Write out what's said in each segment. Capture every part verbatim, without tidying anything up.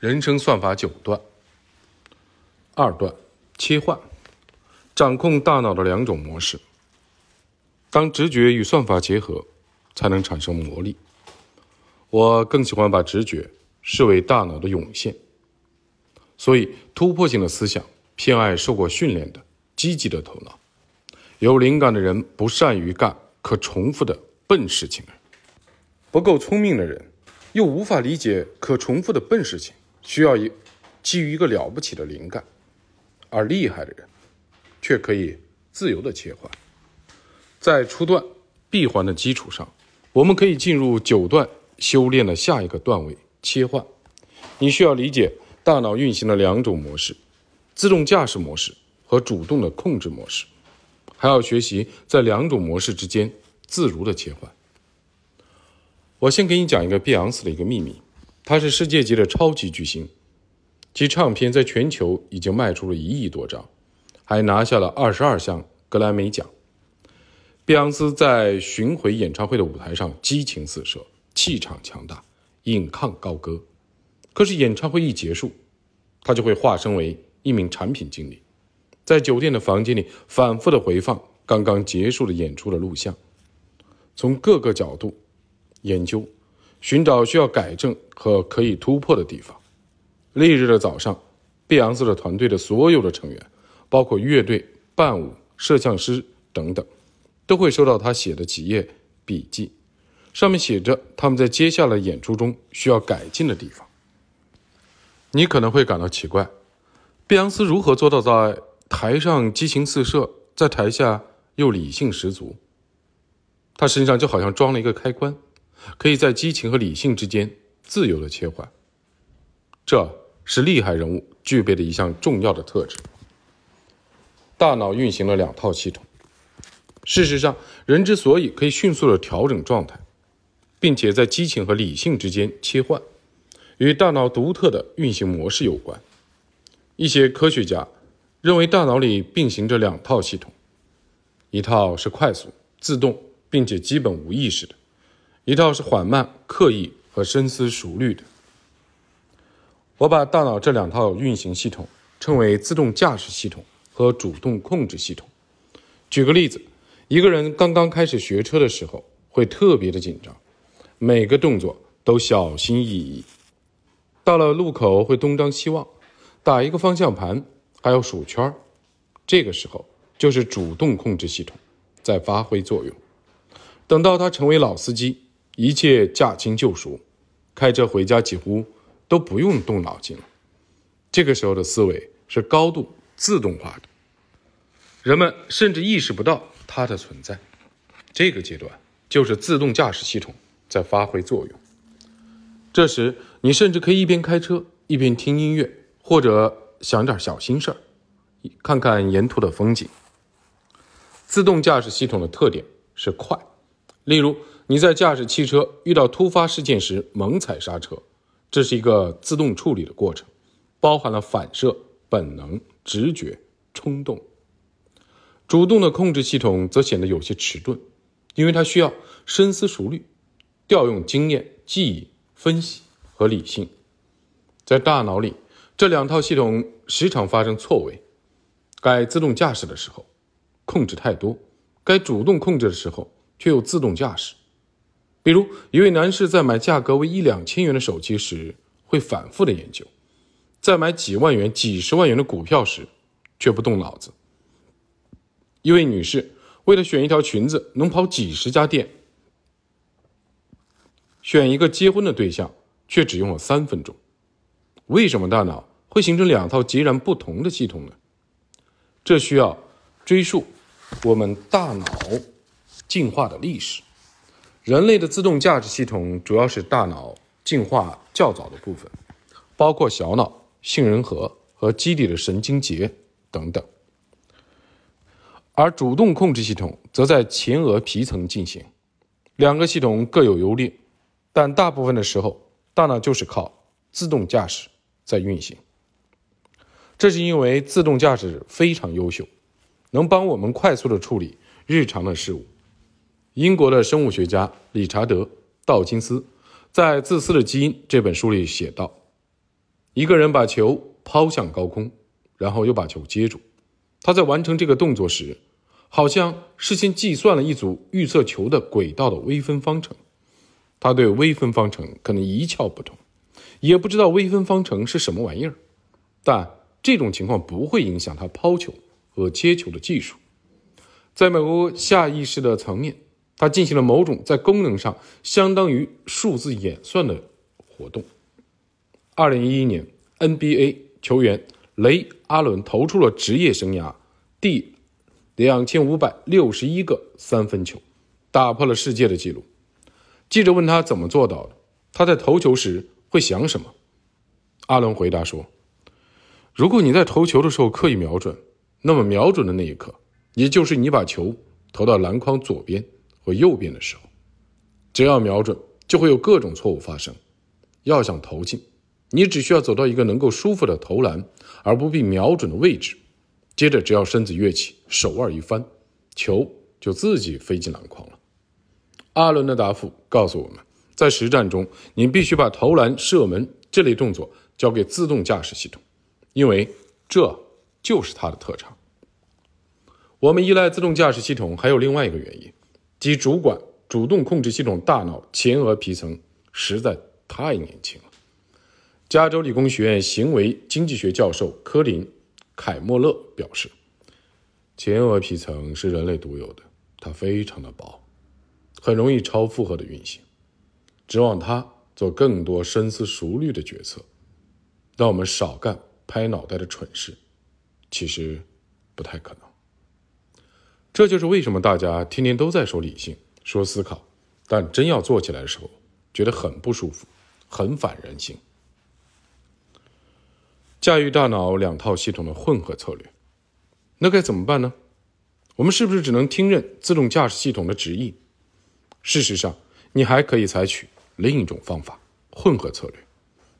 人生算法九段，二段切换，掌控大脑的两种模式。当直觉与算法结合，才能产生魔力。我更喜欢把直觉视为大脑的涌现，所以突破性的思想偏爱受过训练的积极的头脑。有灵感的人不善于干可重复的笨事情，不够聪明的人又无法理解可重复的笨事情，需要一基于一个了不起的灵感，而厉害的人却可以自由的切换。在初段闭环的基础上，我们可以进入九段修炼的下一个段位切换。你需要理解大脑运行的两种模式，自动驾驶模式和主动的控制模式，还要学习在两种模式之间自如的切换。我先给你讲一个碧昂斯的一个秘密，他是世界级的超级巨星，其唱片在全球已经卖出了一亿多张，还拿下了二十二项格莱美奖。碧昂斯在巡回演唱会的舞台上激情四射，气场强大，引吭高歌。可是演唱会一结束，他就会化身为一名产品经理，在酒店的房间里反复的回放刚刚结束的演出的录像，从各个角度研究，寻找需要改正和可以突破的地方。翌日的早上，碧昂斯的团队的所有的成员，包括乐队、伴舞、摄像师等等，都会收到他写的几页笔记，上面写着他们在接下来演出中需要改进的地方。你可能会感到奇怪，碧昂斯如何做到在台上激情四射，在台下又理性十足？他身上就好像装了一个开关，可以在激情和理性之间自由的切换。这是厉害人物具备的一项重要的特质。大脑运行了两套系统。事实上，人之所以可以迅速的调整状态，并且在激情和理性之间切换，与大脑独特的运行模式有关。一些科学家认为大脑里并行着两套系统，一套是快速、自动，并且基本无意识的，一套是缓慢、刻意和深思熟虑的。我把大脑这两套运行系统称为自动驾驶系统和主动控制系统。举个例子，一个人刚刚开始学车的时候会特别的紧张，每个动作都小心翼翼，到了路口会东张西望，打一个方向盘还要数圈。这个时候就是主动控制系统在发挥作用。等到他成为老司机，一切驾轻就熟，开车回家几乎都不用动脑筋了。这个时候的思维是高度自动化的，人们甚至意识不到它的存在。这个阶段就是自动驾驶系统在发挥作用。这时你甚至可以一边开车一边听音乐，或者想点小心事儿，看看沿途的风景。自动驾驶系统的特点是快，例如你在驾驶汽车遇到突发事件时猛踩刹车，这是一个自动处理的过程，包含了反射、本能、直觉、冲动。主动的控制系统则显得有些迟钝，因为它需要深思熟虑，调用经验、记忆、分析和理性。在大脑里，这两套系统时常发生错位，该自动驾驶的时候控制太多，该主动控制的时候却又自动驾驶。比如一位男士在买价格为一两千元的手机时会反复的研究，在买几万元几十万元的股票时却不动脑子。一位女士为了选一条裙子能跑几十家店，选一个结婚的对象却只用了三分钟。为什么大脑会形成两套截然不同的系统呢？这需要追溯我们大脑进化的历史。人类的自动驾驶系统主要是大脑进化较早的部分，包括小脑、杏仁核和基底的神经节等等。而主动控制系统则在前额皮层进行。两个系统各有优劣，但大部分的时候大脑就是靠自动驾驶在运行。这是因为自动驾驶非常优秀，能帮我们快速的处理日常的事物。英国的生物学家理查德·道金斯在《自私的基因》这本书里写道，一个人把球抛向高空，然后又把球接住。他在完成这个动作时，好像事先计算了一组预测球的轨道的微分方程。他对微分方程可能一窍不通，也不知道微分方程是什么玩意儿，但这种情况不会影响他抛球和接球的技术。在美国下意识的层面，他进行了某种在功能上相当于数字演算的活动。二零一一年 N B A 球员雷阿伦投出了职业生涯第两千五百六十一个三分球，打破了世界的纪录。记者问他怎么做到的，他在投球时会想什么？阿伦回答说，如果你在投球的时候刻意瞄准，那么瞄准的那一刻，也就是你把球投到篮筐左边和右边的时候，只要瞄准就会有各种错误发生。要想投进，你只需要走到一个能够舒服的投篮而不必瞄准的位置，接着只要身子跃起，手腕一翻，球就自己飞进篮筐了。阿伦的答复告诉我们，在实战中你必须把投篮、射门这类动作交给自动驾驶系统，因为这就是它的特长。我们依赖自动驾驶系统还有另外一个原因，即主管主动控制系统大脑前额皮层实在太年轻了。加州理工学院行为经济学教授科林·凯莫勒表示，前额皮层是人类独有的，它非常的薄，很容易超负荷的运行，指望它做更多深思熟虑的决策，让我们少干拍脑袋的蠢事，其实不太可能。这就是为什么大家天天都在说理性、说思考，但真要做起来的时候，觉得很不舒服，很反人性。驾驭大脑两套系统的混合策略，那该怎么办呢？我们是不是只能听任自动驾驶系统的指引？事实上，你还可以采取另一种方法，混合策略。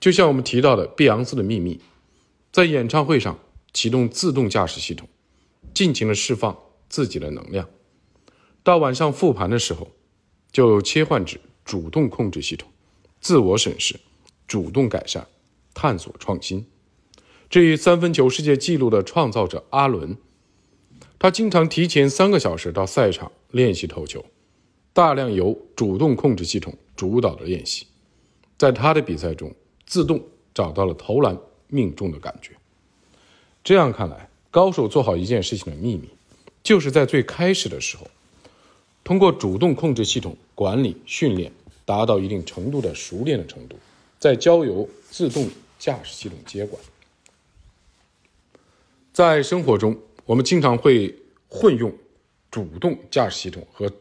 就像我们提到的碧昂斯的秘密，在演唱会上启动自动驾驶系统，尽情的释放自己的能量，到晚上复盘的时候，就切换至主动控制系统，自我审视，主动改善，探索创新。至于三分球世界纪录的创造者阿伦，他经常提前三个小时到赛场练习投球，大量由主动控制系统主导的练习，在他的比赛中自动找到了投篮命中的感觉。这样看来，高手做好一件事情的秘密，就是在最开始的时候，通过主动控制系统管理训练，达到一定程度的熟练的程度，再交由自动驾驶系统接管。在生活中，我们经常会混用主动驾驶系统和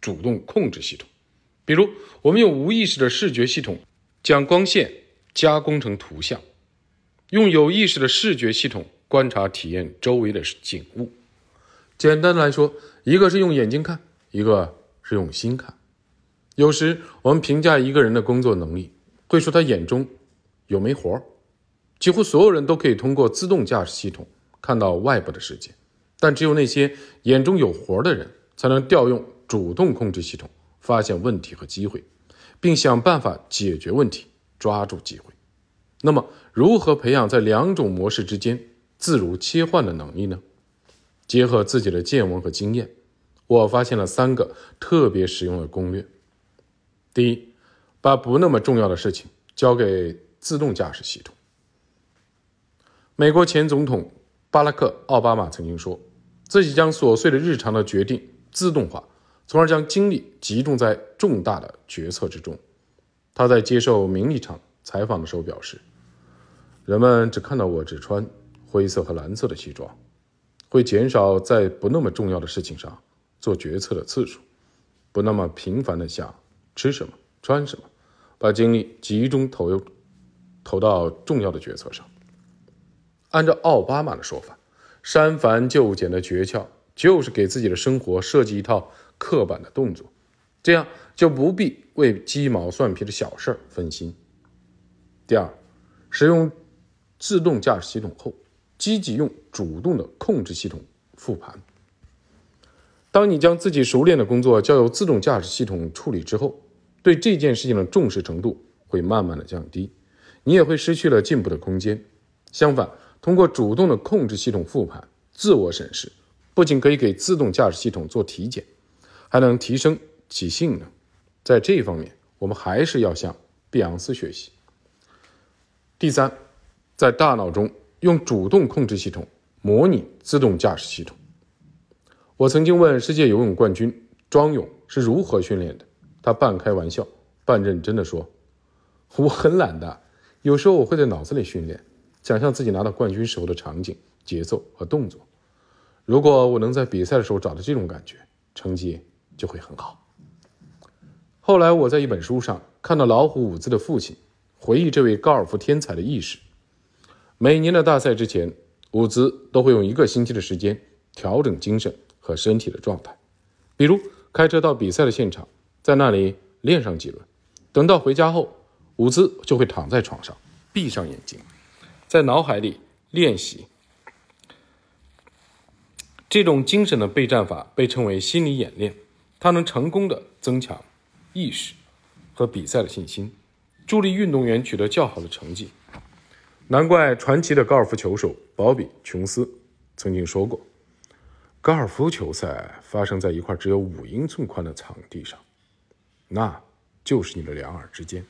主动控制系统，比如我们用无意识的视觉系统将光线加工成图像，用有意识的视觉系统观察体验周围的景物。简单来说，一个是用眼睛看，一个是用心看。有时我们评价一个人的工作能力，会说他眼中有没活儿。几乎所有人都可以通过自动驾驶系统看到外部的世界，但只有那些眼中有活的人才能调用主动控制系统，发现问题和机会，并想办法解决问题，抓住机会。那么如何培养在两种模式之间自如切换的能力呢？结合自己的见闻和经验，我发现了三个特别实用的攻略。第一，把不那么重要的事情交给自动驾驶系统。美国前总统巴拉克·奥巴马曾经说，自己将琐碎的日常的决定自动化，从而将精力集中在重大的决策之中。他在接受名利场采访的时候表示，人们只看到我只穿灰色和蓝色的西装，会减少在不那么重要的事情上做决策的次数，不那么频繁的想吃什么、穿什么，把精力集中投投到重要的决策上。按照奥巴马的说法，删繁就简的诀窍就是给自己的生活设计一套刻板的动作，这样就不必为鸡毛蒜皮的小事分心。第二，使用自动驾驶系统后，积极用主动的控制系统复盘。当你将自己熟练的工作交由自动驾驶系统处理之后，对这件事情的重视程度会慢慢的降低，你也会失去了进步的空间。相反，通过主动的控制系统复盘、自我审视，不仅可以给自动驾驶系统做体检，还能提升其性能。在这一方面，我们还是要向碧昂斯学习。第三，在大脑中用主动控制系统模拟自动驾驶系统。我曾经问世界游泳冠军庄泳是如何训练的，他半开玩笑半认真地说，我很懒的，有时候我会在脑子里训练，想象自己拿到冠军时候的场景、节奏和动作。如果我能在比赛的时候找到这种感觉，成绩就会很好。后来我在一本书上看到老虎伍兹的父亲回忆这位高尔夫天才的轶事。每年的大赛之前，伍兹都会用一个星期的时间调整精神和身体的状态，比如开车到比赛的现场，在那里练上几轮。等到回家后，伍兹就会躺在床上，闭上眼睛，在脑海里练习。这种精神的备战法被称为心理演练，它能成功地增强意识和比赛的信心，助力运动员取得较好的成绩。难怪传奇的高尔夫球手保比·琼斯曾经说过，高尔夫球赛发生在一块只有五英寸宽的场地上，那就是你的两耳之间。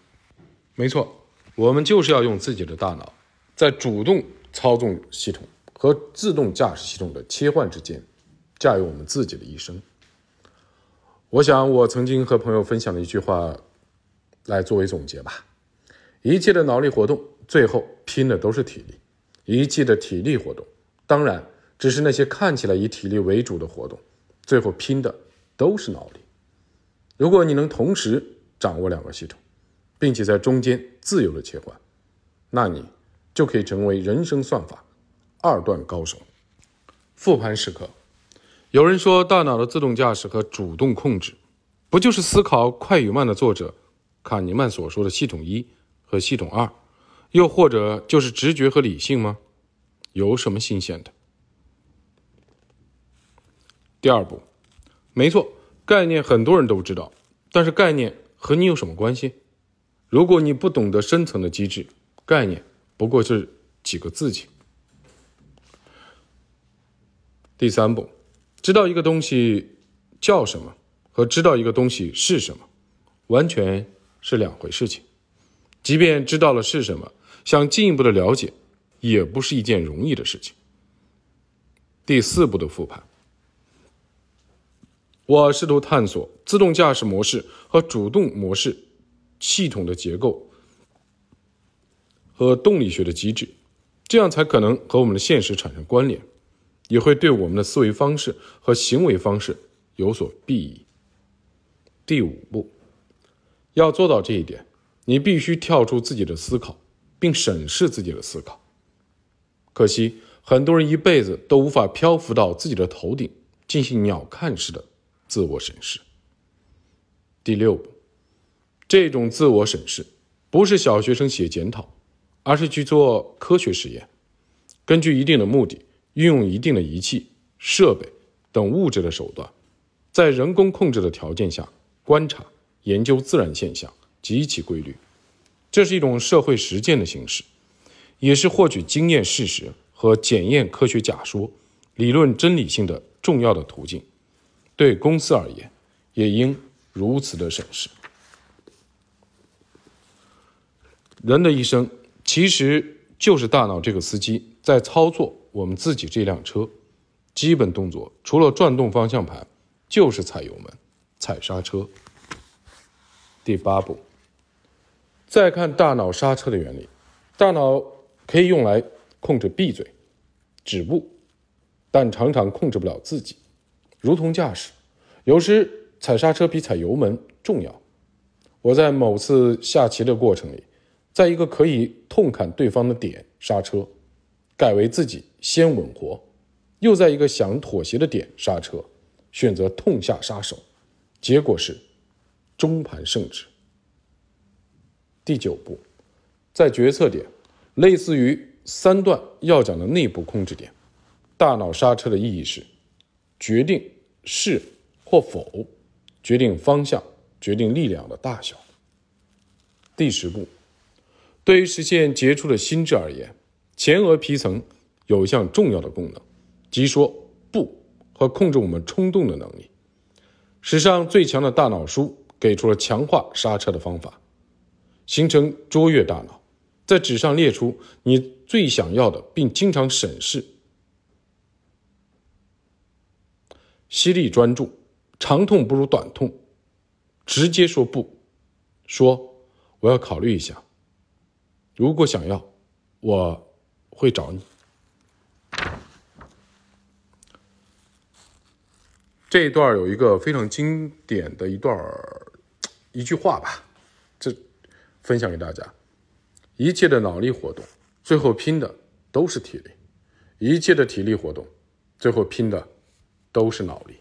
没错，我们就是要用自己的大脑，在主动操纵系统和自动驾驶系统的切换之间，驾驭我们自己的一生。我想我曾经和朋友分享的一句话来作为总结吧，一切的脑力活动最后拼的都是体力，一切的体力活动，当然只是那些看起来以体力为主的活动，最后拼的都是脑力。如果你能同时掌握两个系统，并且在中间自由的切换，那你就可以成为人生算法二段高手。复盘时刻，有人说大脑的自动驾驶和主动控制不就是思考快与慢的作者卡尼曼所说的系统一和系统二，又或者就是直觉和理性吗？有什么新鲜的？第二步，没错，概念很多人都知道，但是概念和你有什么关系？如果你不懂得深层的机制，概念不过是几个字情。第三步，知道一个东西叫什么和知道一个东西是什么完全是两回事情。即便知道了是什么，想进一步的了解也不是一件容易的事情。第四步的复盘，我试图探索自动驾驶模式和主动模式系统的结构和动力学的机制，这样才可能和我们的现实产生关联，也会对我们的思维方式和行为方式有所裨益。第五步，要做到这一点，你必须跳出自己的思考，并审视自己的思考。可惜，很多人一辈子都无法漂浮到自己的头顶，进行鸟瞰式的自我审视。第六步，这种自我审视不是小学生写检讨，而是去做科学实验，根据一定的目的，运用一定的仪器、设备等物质的手段，在人工控制的条件下观察、研究自然现象及其规律。这是一种社会实践的形式，也是获取经验事实和检验科学假说、理论真理性的重要的途径。对公司而言，也应如此的审视。人的一生其实就是大脑这个司机在操作我们自己这辆车，基本动作除了转动方向盘，就是踩油门、踩刹车。第八步，再看大脑刹车的原理。大脑可以用来控制闭嘴、止步，但常常控制不了自己，如同驾驶，有时踩刹车比踩油门重要。我在某次下棋的过程里，在一个可以痛砍对方的点刹车，改为自己先稳活，又在一个想妥协的点刹车，选择痛下杀手，结果是中盘胜之。第九步，在决策点，类似于三段要讲的内部控制点，大脑刹车的意义是决定是或否，决定方向，决定力量的大小。第十步，对于实现杰出的心智而言，前额皮层有一项重要的功能，即说不和控制我们冲动的能力。史上最强的大脑书给出了强化刹车的方法，形成卓越大脑，在纸上列出你最想要的，并经常审视，犀利专注，长痛不如短痛，直接说不，说我要考虑一下，如果想要我会找你。这一段有一个非常经典的一段一句话吧，这分享给大家：一切的脑力活动最后拼的都是体力，一切的体力活动最后拼的都是脑力。